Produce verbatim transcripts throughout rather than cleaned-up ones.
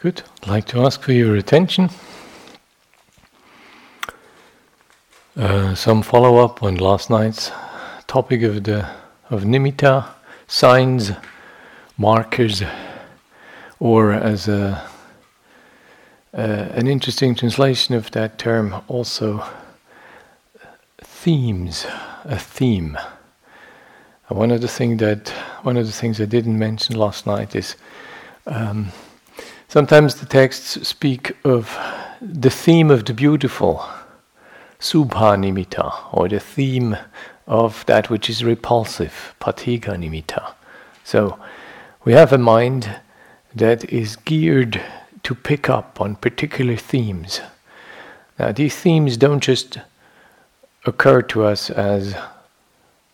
Good. I'd like to ask for your attention. Uh, some follow-up on last night's topic of the of nimitta, signs, markers, or as a uh, an interesting translation of that term, also themes, a theme. One of the thing that one of the things I didn't mention last night is um, sometimes the texts speak of the theme of the beautiful, subhanimita, or the theme of that which is repulsive, patighanimita. So we have a mind that is geared to pick up on particular themes. Now these themes don't just occur to us as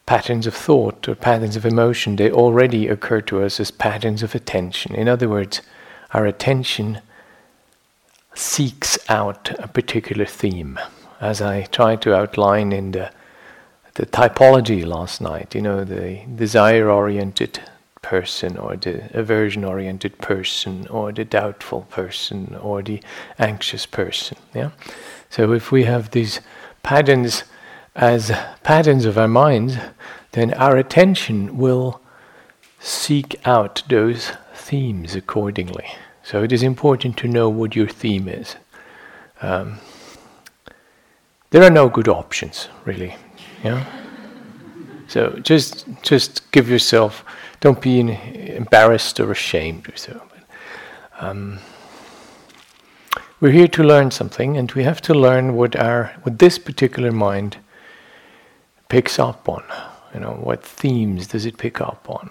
patterns of thought or patterns of emotion, they already occur to us as patterns of attention. In other words, our attention seeks out a particular theme. As I tried to outline in the the typology last night, you know, the desire-oriented person or the aversion-oriented person or the doubtful person or the anxious person, yeah? So if we have these patterns as patterns of our minds, then our attention will seek out those themes accordingly. So it is important to know what your theme is. Um, there are no good options, really. Yeah. So just just give yourself. Don't be in, embarrassed or ashamed or so. But, um, we're here to learn something, and we have to learn what our what this particular mind picks up on. You know, what themes does it pick up on?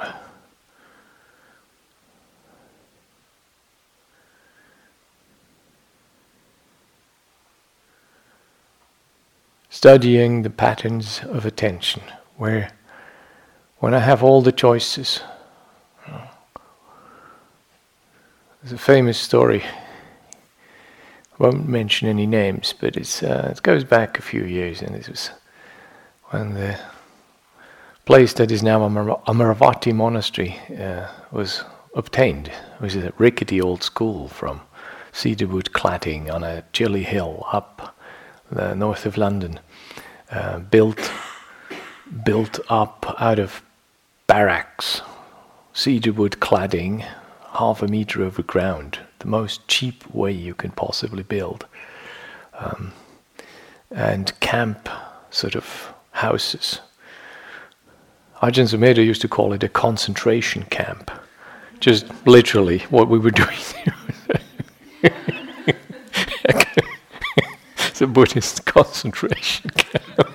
Studying the patterns of attention, where when I have all the choices. You know, there's a famous story, I won't mention any names, but it's uh, it goes back a few years, and this was when the place that is now Amar- Amaravati Monastery uh, was obtained. It was a rickety old school from cedarwood cladding on a chilly hill up the north of London. Uh, built built up out of barracks, cedarwood cladding, half a meter over ground, the most cheap way you can possibly build, um, and camp sort of houses. Ajahn Sumedha used to call it a concentration camp, just literally what we were doing here. It's a Buddhist concentration camp.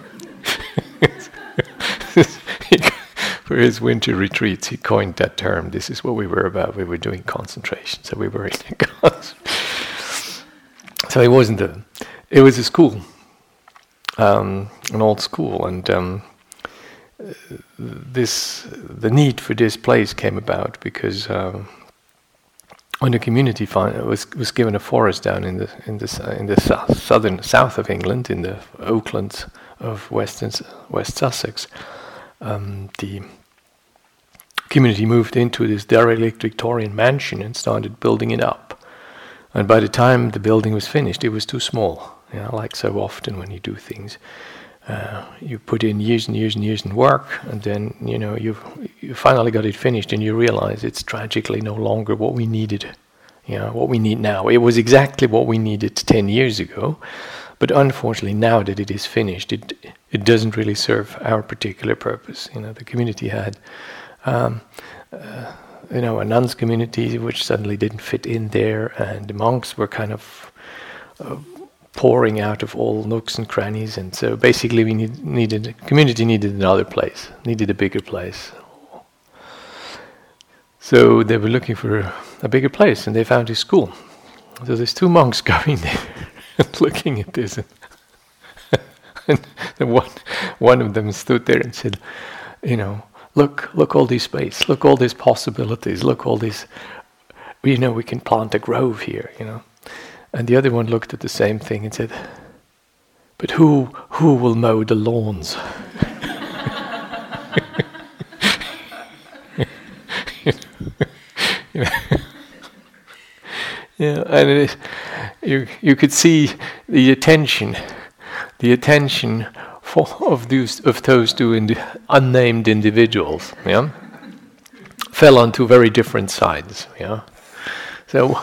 For his winter retreats, he coined that term. This is what we were about. We were doing concentration, so we were in a concentration. So it wasn't a. It was a school, um, an old school, and um, this the need for this place came about because um, when the community fin- was was given a forest down in the in the in the south, southern south of England, in the Oaklands of western West Sussex. Um, the community moved into this derelict Victorian mansion and started building it up. And by the time the building was finished, it was too small. You know, like so often when you do things, uh, you put in years and years and years in work, and then you know you you finally got it finished, and you realize it's tragically no longer what we needed. You know, what we need now. It was exactly what we needed ten years ago. But unfortunately, now that it is finished, it it doesn't really serve our particular purpose. You know, the community had, um, uh, you know, a nuns' community which suddenly didn't fit in there, and the monks were kind of uh, pouring out of all nooks and crannies, and so basically, we need, needed the community needed another place, needed a bigger place. So they were looking for a bigger place, and they found this school. So there's two monks going there. Looking at this, and, and the one one of them stood there and said, "You know, look, look all this space, look all these possibilities, look all this. You know, we can plant a grove here. You know." And the other one looked at the same thing and said, "But who who will mow the lawns?" You know, Yeah, and it, you you could see the attention, the attention for, of those of those two indi- unnamed individuals, yeah, fell onto very different sides. Yeah, so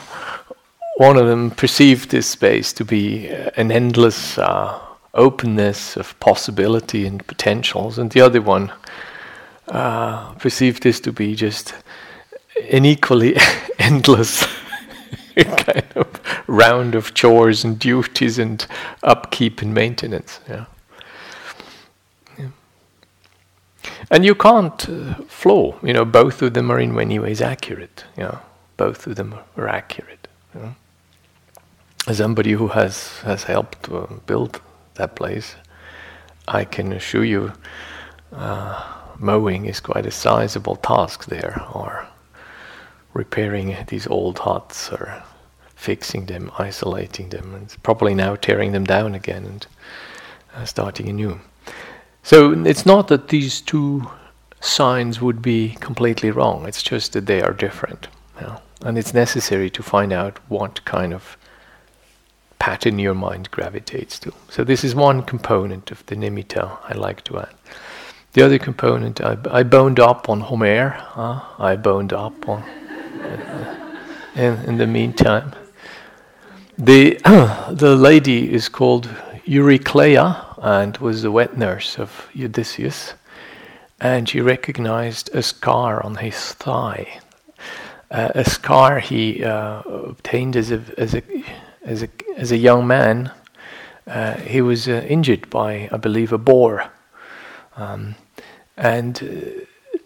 one of them perceived this space to be an endless uh, openness of possibility and potentials, and the other one uh, perceived this to be just an equally endless. kind of round of chores and duties and upkeep and maintenance. Yeah. yeah. And you can't uh, flaw. You know, both of them are in many ways accurate. Yeah, both of them are accurate. Yeah. As somebody who has has helped uh, build that place, I can assure you, uh, mowing is quite a sizable task there. Or repairing these old huts or fixing them, isolating them, and probably now tearing them down again and uh, starting anew. So it's not that these two signs would be completely wrong, it's just that they are different. Yeah? And it's necessary to find out what kind of pattern your mind gravitates to. So this is one component of the nimitta I like to add. The other component, I, I boned up on Homer, huh? I boned up on... In, in the meantime, the the lady is called Eurycleia and was the wet nurse of Odysseus, and she recognized a scar on his thigh, uh, a scar he uh, obtained as a as a as a as a young man. Uh, he was uh, injured by, I believe, a boar, um, and uh,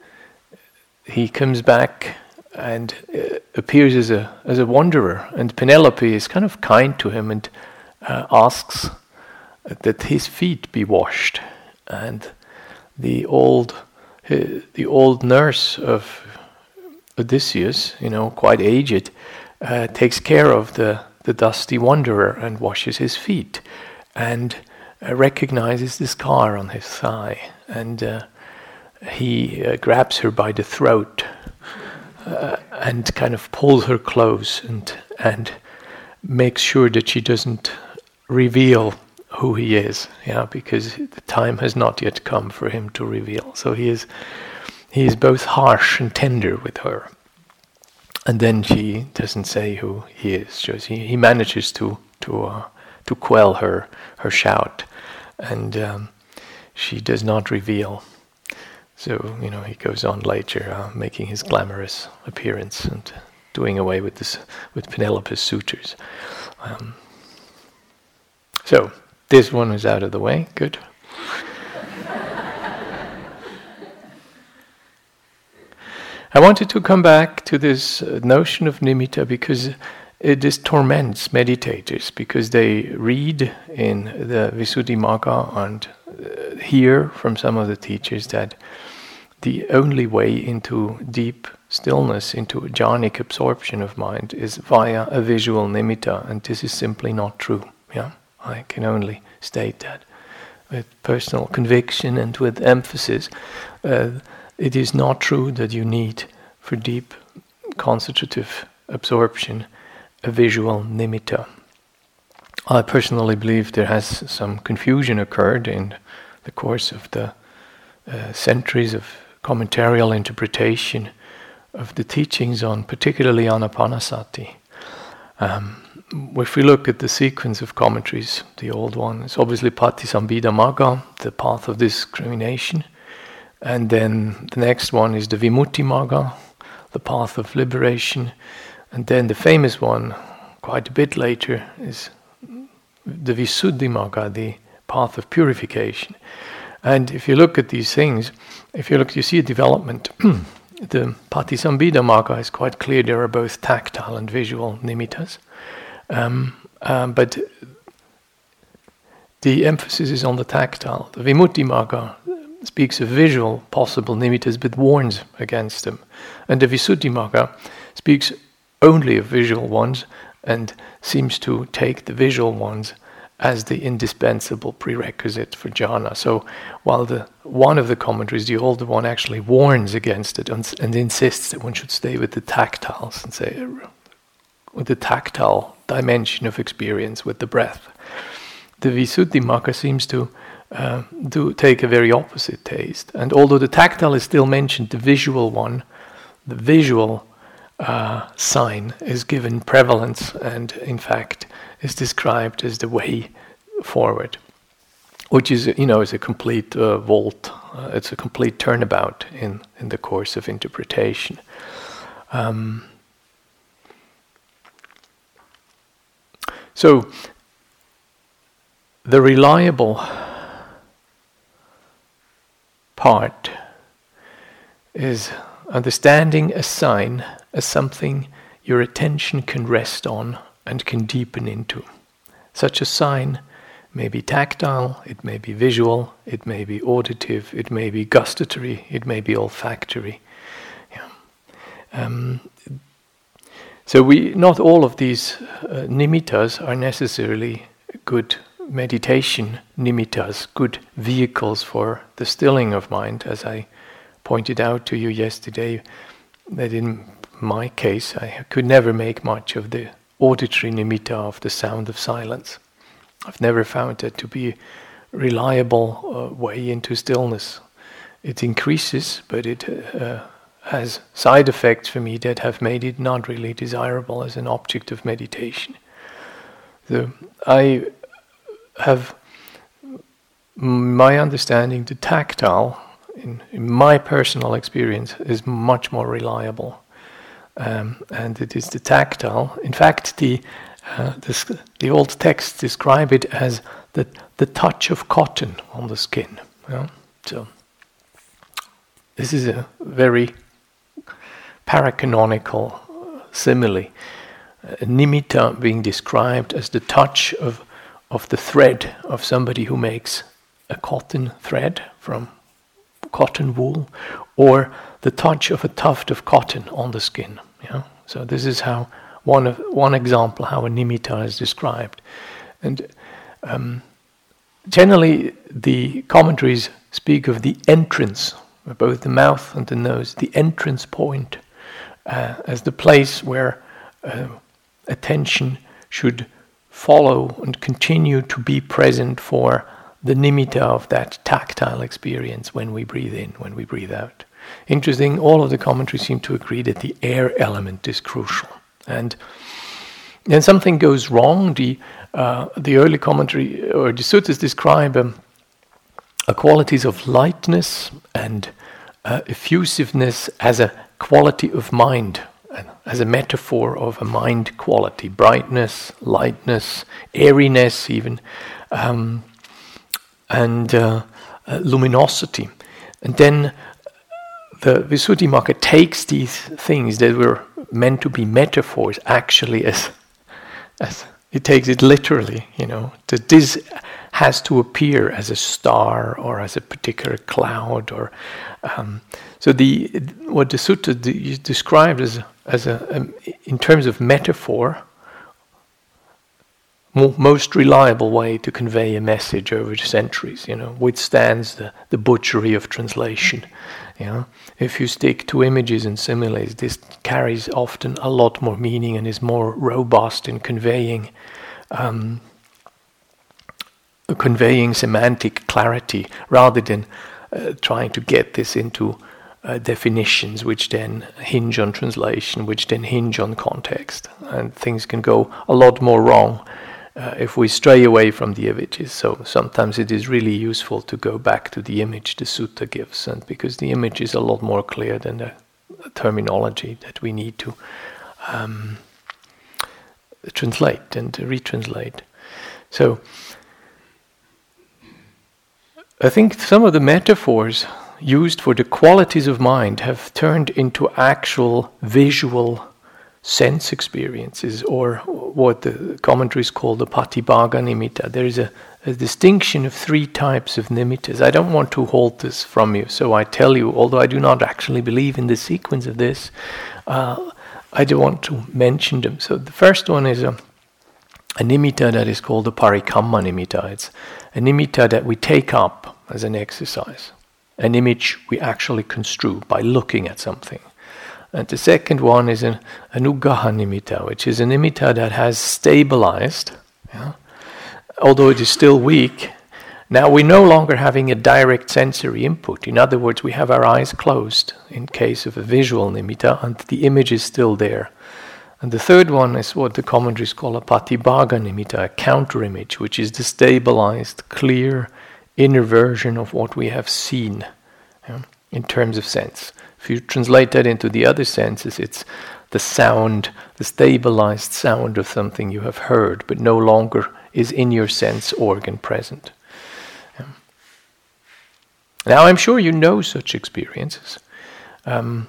he comes back. And uh, appears as a as a wanderer, and Penelope is kind of kind to him and uh, asks that his feet be washed. And the old uh, the old nurse of Odysseus, you know, quite aged, uh, takes care of the, the dusty wanderer and washes his feet, and uh, recognizes the scar on his thigh, and uh, he uh, grabs her by the throat. Uh, and kind of pulls her close and and makes sure that she doesn't reveal who he is, yeah, because the time has not yet come for him to reveal. So he is he is both harsh and tender with her, and then she doesn't say who he is. Just he, he manages to to uh, to quell her her shout, and um, she does not reveal. So, you know, he goes on later, uh, making his glamorous appearance and doing away with this, with Penelope's suitors. Um, so, this one is out of the way, good. I wanted to come back to this notion of nimitta because it this torments meditators, because they read in the Visuddhimagga and uh, hear from some of the teachers that the only way into deep stillness, into jhanic absorption of mind, is via a visual nimitta, and this is simply not true. Yeah, I can only state that with personal conviction and with emphasis. Uh, it is not true that you need, for deep concentrative absorption, a visual nimitta. I personally believe there has some confusion occurred in the course of the Uh, centuries of commentarial interpretation of the teachings on particularly Anapanasati. Um, if we look at the sequence of commentaries, the old one, it's obviously Patisambhida Magga, the path of discrimination, and then the next one is the Vimutti Magga, the path of liberation, and then the famous one, quite a bit later, is the Visuddhimagga, the path of purification. And if you look at these things, if you look, you see a development. The Patisambhida Magga is quite clear. There are both tactile and visual nimittas. Um, um, but the emphasis is on the tactile. The Vimutti Magga speaks of visual possible nimittas, but warns against them. And the Visuddhimagga speaks only of visual ones and seems to take the visual ones as the indispensable prerequisite for jhana. So while the one of the commentaries, the older one, actually warns against it and, and insists that one should stay with the tactiles and say, with the tactile dimension of experience with the breath. The Visuddhimagga seems to uh, do take a very opposite taste. And although the tactile is still mentioned, the visual one, the visual uh, sign is given prevalence and, in fact, is described as the way forward, which is, you know, is a complete uh, volt. Uh, it's a complete turnabout in, in the course of interpretation. Um, so, the reliable part is understanding a sign as something your attention can rest on and can deepen into. Such a sign may be tactile, it may be visual, it may be auditive, it may be gustatory, it may be olfactory. Yeah. Um, so we not all of these uh, nimittas are necessarily good meditation nimittas, good vehicles for the stilling of mind. As I pointed out to you yesterday, that in my case I could never make much of the auditory nimitta of the sound of silence. I've never found that to be a reliable uh, way into stillness. It increases, but it uh, has side effects for me that have made it not really desirable as an object of meditation. So I have, my understanding, the tactile, in, in my personal experience, is much more reliable. Um, and it is the tactile. In fact, the Uh, this, the old texts describe it as the the touch of cotton on the skin. Yeah? So this is a very paracanonical simile. Uh, nimitta being described as the touch of of the thread of somebody who makes a cotton thread from cotton wool, or the touch of a tuft of cotton on the skin. Yeah? So this is how One of, one example how a nimitta is described, and um, generally the commentaries speak of the entrance, both the mouth and the nose, the entrance point uh, as the place where uh, attention should follow and continue to be present for the nimitta of that tactile experience when we breathe in, when we breathe out. Interesting, all of the commentaries seem to agree that the air element is crucial. And then something goes wrong. The uh, the early commentary or the suttas describe um, a qualities of lightness and uh, effusiveness as a quality of mind, as a metaphor of a mind quality: brightness, lightness, airiness, even, um, and uh, uh, luminosity. And then the Visuddhimagga takes these things that were meant to be metaphors, actually, as as it takes it literally, you know, that this has to appear as a star or as a particular cloud, or um, so the what the sutta de- described as as a um, in terms of metaphor, mo- most reliable way to convey a message over centuries, you know, withstands the, the butchery of translation. You know, if you stick to images and similes, this carries often a lot more meaning and is more robust in conveying um, conveying semantic clarity, rather than uh, trying to get this into uh, definitions which then hinge on translation, which then hinge on context. And things can go a lot more wrong uh, if we stray away from the images. So sometimes it is really useful to go back to the image the sutta gives, and because the image is a lot more clear than the terminology that we need to um, translate and retranslate. So I think some of the metaphors used for the qualities of mind have turned into actual visual sense experiences, or what the commentaries call the patibhaga nimitta. There is a, a distinction of three types of nimittas. I don't want to hold this from you, so I tell you, although I do not actually believe in the sequence of this, uh, I do want to mention them. So the first one is a, a nimitta that is called the parikamma nimitta. It's a nimitta that we take up as an exercise, an image we actually construe by looking at something. And the second one is an, an uggaha nimitta, which is a nimitta that has stabilized, yeah? Although it is still weak. Now we're no longer having a direct sensory input. In other words, we have our eyes closed in case of a visual nimitta, and the image is still there. And the third one is what the commentaries call a patibhaga nimitta, a counter-image, which is the stabilized, clear, inner version of what we have seen, yeah? In terms of sense. If you translate that into the other senses, it's the sound, the stabilized sound of something you have heard, but no longer is in your sense organ present. Yeah. Now, I'm sure you know such experiences. Um,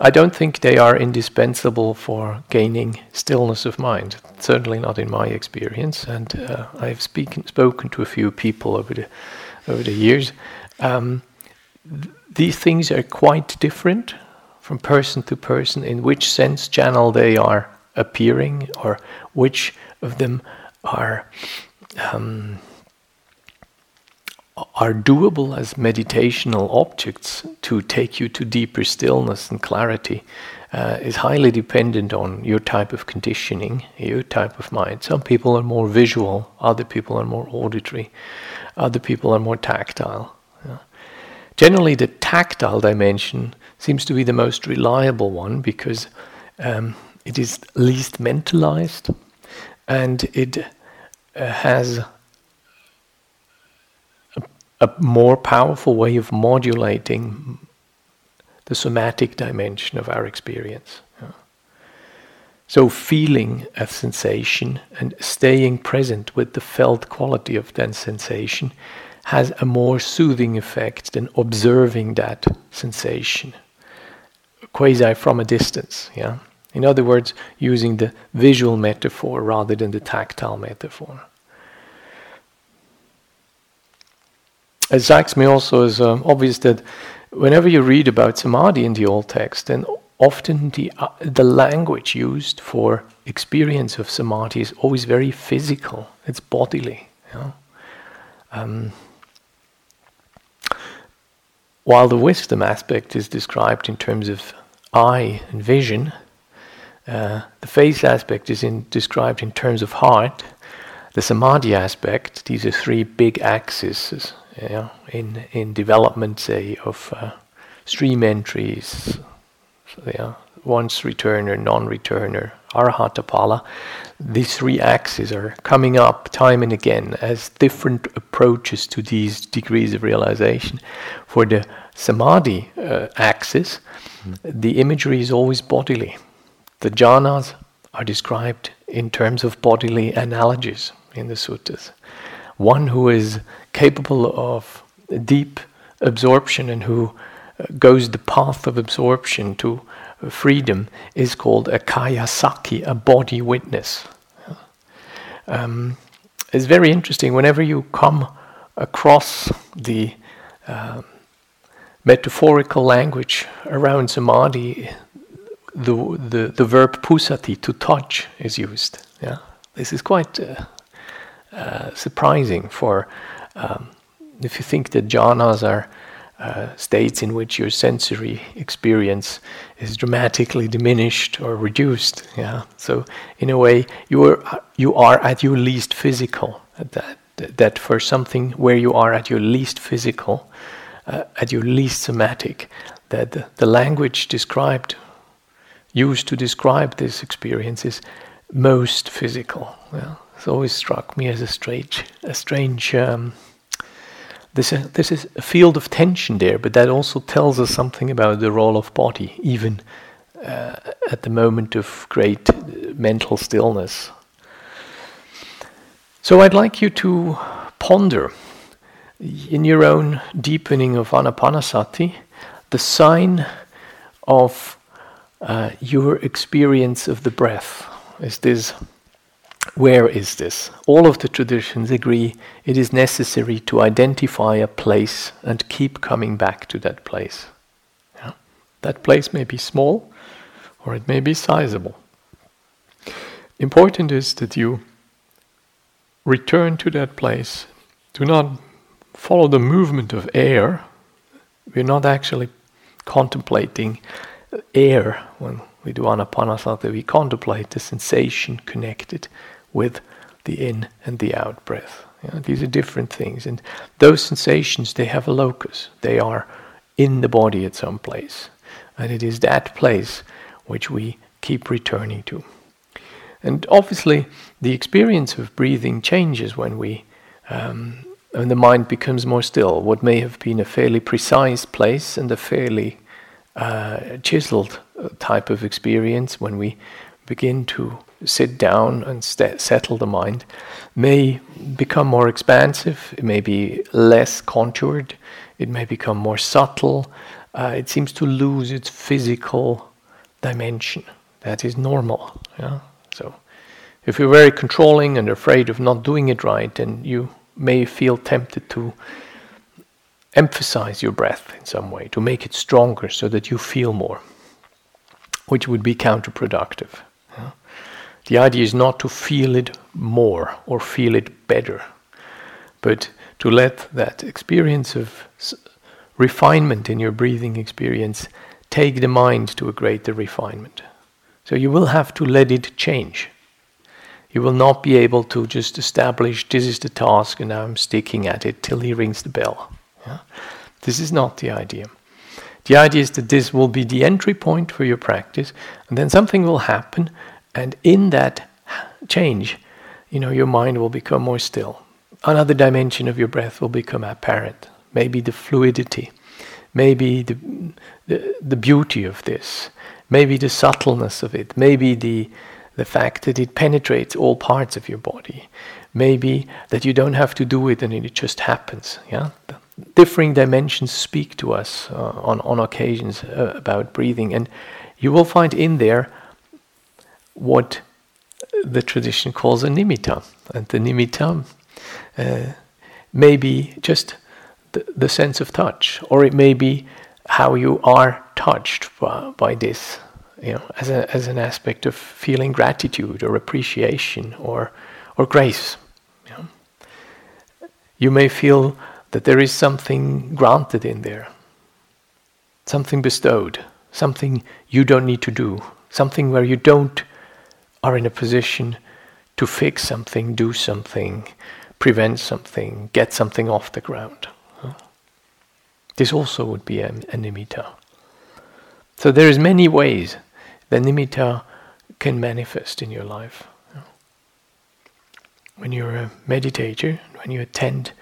I don't think they are indispensable for gaining stillness of mind, certainly not in my experience. And uh, I've speak- spoken to a few people over the, over the years. Um, th- These things are quite different from person to person in which sense channel they are appearing, or which of them are um, are doable as meditational objects to take you to deeper stillness and clarity. Uh, is highly dependent on your type of conditioning, your type of mind. Some people are more visual, other people are more auditory, other people are more tactile. Yeah. Generally, the tactile dimension seems to be the most reliable one because um, it is least mentalized, and it uh, has a, a more powerful way of modulating the somatic dimension of our experience. Yeah. So feeling a sensation and staying present with the felt quality of that sensation has a more soothing effect than observing that sensation, quasi from a distance. Yeah, in other words, using the visual metaphor rather than the tactile metaphor. It strikes me also as um, obvious that whenever you read about samadhi in the old text, then often the uh, the language used for experience of samadhi is always very physical. It's bodily. Yeah. Um, While the wisdom aspect is described in terms of eye and vision, uh, the faith aspect is in, described in terms of heart, the samadhi aspect, these are three big axes, you know, in, in development, say, of uh, stream entries, so, yeah, once returner, non-returner, arhatapala. These three axes are coming up time and again as different approaches to these degrees of realization. For the samadhi uh, axis, mm. the imagery is always bodily. The jhanas are described in terms of bodily analogies in the suttas. One who is capable of deep absorption and who uh, goes the path of absorption to freedom is called a kaya-saki, a body witness. Um, it's very interesting. Whenever you come across the uh, metaphorical language around samadhi, the the, the verb pusati, to touch, is used. Yeah, this is quite uh, uh, surprising. For um, if you think that jhanas are Uh, states in which your sensory experience is dramatically diminished or reduced. Yeah, so in a way, you are you are at your least physical. That that for something where you are at your least physical, uh, at your least somatic, that the, the language described, used to describe this experience, is most physical. Yeah, it's always struck me as a strange a strange. Um, This is, this is a field of tension there, but that also tells us something about the role of body, even uh, at the moment of great mental stillness. So I'd like you to ponder, in your own deepening of Anapanasati, the sign of uh, your experience of the breath. Is this... Where is this? All of the traditions agree it is necessary to identify a place and keep coming back to that place. Yeah. That place may be small or it may be sizable. Important is that you return to that place. Do not follow the movement of air. We're not actually contemplating air, when we do Anapanasati, we contemplate the sensation connected with the in and the out breath. Yeah, these are different things, and those sensations, they have a locus. They are in the body at some place, and it is that place which we keep returning to. And obviously, the experience of breathing changes when we, um, when the mind becomes more still. What may have been a fairly precise place and a fairly uh, chiseled type of experience, when we begin to sit down and st- settle the mind, may become more expansive, it may be less contoured, it may become more subtle, uh, it seems to lose its physical dimension. That is normal. Yeah? So if you're very controlling and afraid of not doing it right, then you may feel tempted to emphasize your breath in some way, to make it stronger so that you feel more, which would be counterproductive. Yeah? The idea is not to feel it more or feel it better, but to let that experience of s- refinement in your breathing experience take the mind to a greater refinement. So you will have to let it change. You will not be able to just establish, this is the task and now I'm sticking at it till he rings the bell. Yeah? This is not the idea. The idea is that this will be the entry point for your practice, and then something will happen, and in that change, you know, your mind will become more still. Another dimension of your breath will become apparent. Maybe the fluidity, maybe the, the, the beauty of this, maybe the subtleness of it, maybe the, the fact that it penetrates all parts of your body, maybe that you don't have to do it and it just happens. Yeah? The differing dimensions speak to us uh, on, on occasions uh, about breathing, and you will find in there what the tradition calls a nimitta. And the nimitta uh, may be just the, the sense of touch, or it may be how you are touched by, by this, you know, as a, as an aspect of feeling gratitude or appreciation or or grace. You know, you may feel that there is something granted in there, something bestowed, something you don't need to do, something where you don't are in a position to fix something, do something, prevent something, get something off the ground. Huh? This also would be a, a nimitta. So there is many ways that nimitta can manifest in your life. Huh? When you're a meditator, when you attend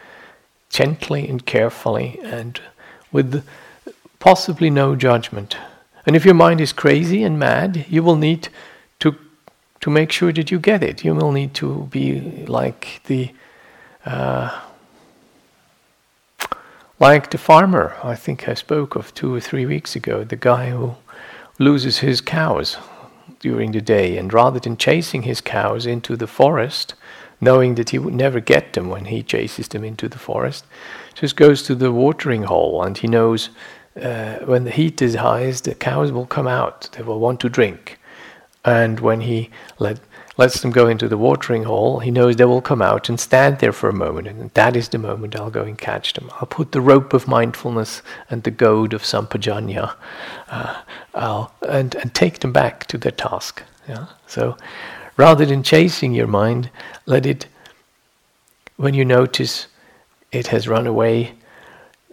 gently and carefully and with possibly no judgment. And if your mind is crazy and mad, you will need to make sure that you get it. You will need to be like the uh, like the farmer I think I spoke of two or three weeks ago, the guy who loses his cows during the day, and rather than chasing his cows into the forest, knowing that he would never get them when he chases them into the forest, just goes to the watering hole, and he knows uh, when the heat is highest, the cows will come out, they will want to drink. And when he let, lets them go into the watering hole, he knows they will come out and stand there for a moment. And that is the moment I'll go and catch them. I'll put the rope of mindfulness and the goad of Sampajanya uh, I'll, and, and take them back to their task. Yeah? So rather than chasing your mind, let it, when you notice it has run away,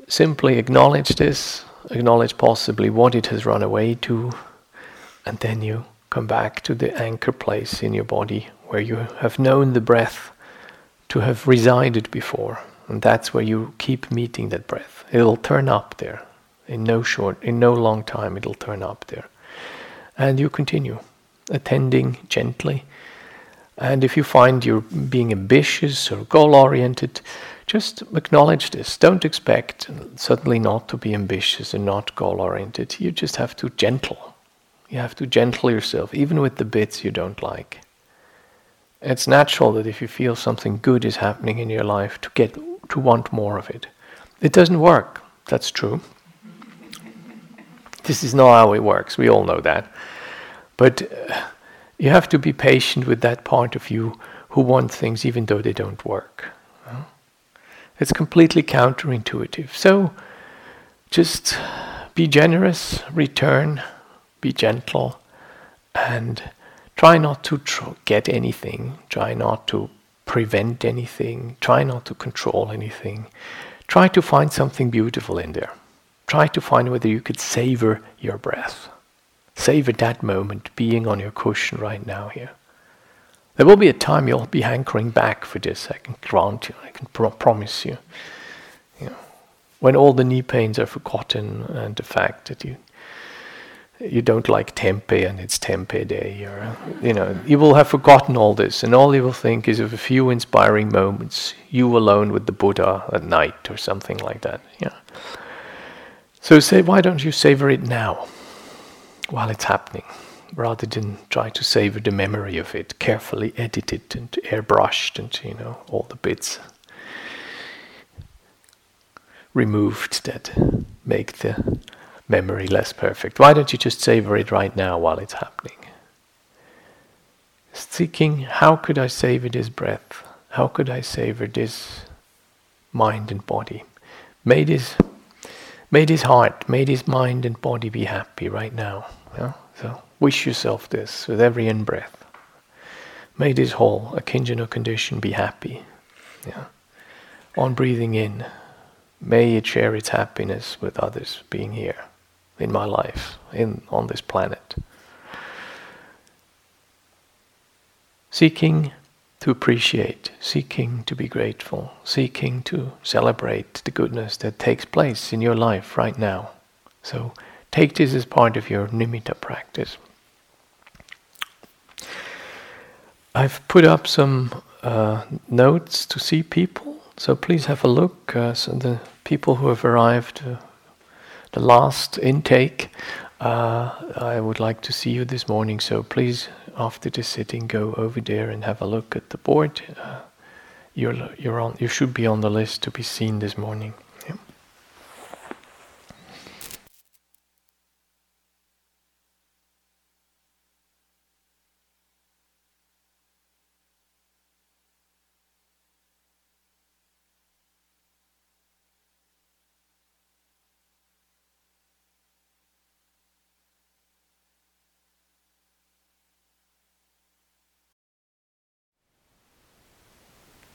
simply acknowledge this, acknowledge possibly what it has run away to, and then you come back to the anchor place in your body where you have known the breath to have resided before, and that's where you keep meeting that breath. It'll turn up there in no short, in no long time. It'll turn up there, and you continue attending gently. And if you find you're being ambitious or goal-oriented, just acknowledge this. Don't expect suddenly not to be ambitious and not goal-oriented. You just have to gentle. You have to gentle yourself, even with the bits you don't like. It's natural that if you feel something good is happening in your life, to get to want more of it. It doesn't work. That's true. This is not how it works. We all know that. But uh, you have to be patient with that part of you who wants things even though they don't work. Huh? It's completely counterintuitive. So just be generous, return, be gentle, and try not to tr- get anything, try not to prevent anything, try not to control anything. Try to find something beautiful in there. Try to find whether you could savor your breath. Savor that moment, being on your cushion right now here. There will be a time you'll be hankering back for this, I can grant you, I can pro- promise you. you know, when all the knee pains are forgotten and the fact that you you don't like tempeh and it's tempeh day, or, you know, you will have forgotten all this, and all you will think is of a few inspiring moments, you alone with the Buddha at night or something like that. Yeah. So say, why don't you savor it now, while it's happening, rather than try to savor the memory of it, carefully edited and airbrushed and, you know, all the bits removed that make the memory less perfect. Why don't you just savor it right now while it's happening? Thinking, how could I savor this breath? How could I savor this mind and body? May this, may this heart, may this mind and body be happy right now. Yeah? So wish yourself this with every in-breath. May this whole Akinjana condition be happy. Yeah? On breathing in, may it share its happiness with others being here. In my life, in on this planet. Seeking to appreciate, seeking to be grateful, seeking to celebrate the goodness that takes place in your life right now. So take this as part of your nimitta practice. I've put up some uh, notes to see people, so please have a look. Uh, so the people who have arrived uh, the last intake, uh, I would like to see you this morning, so please, after this sitting, go over there and have a look at the board. Uh, you're you're on. You should be on the list to be seen this morning. Yeah.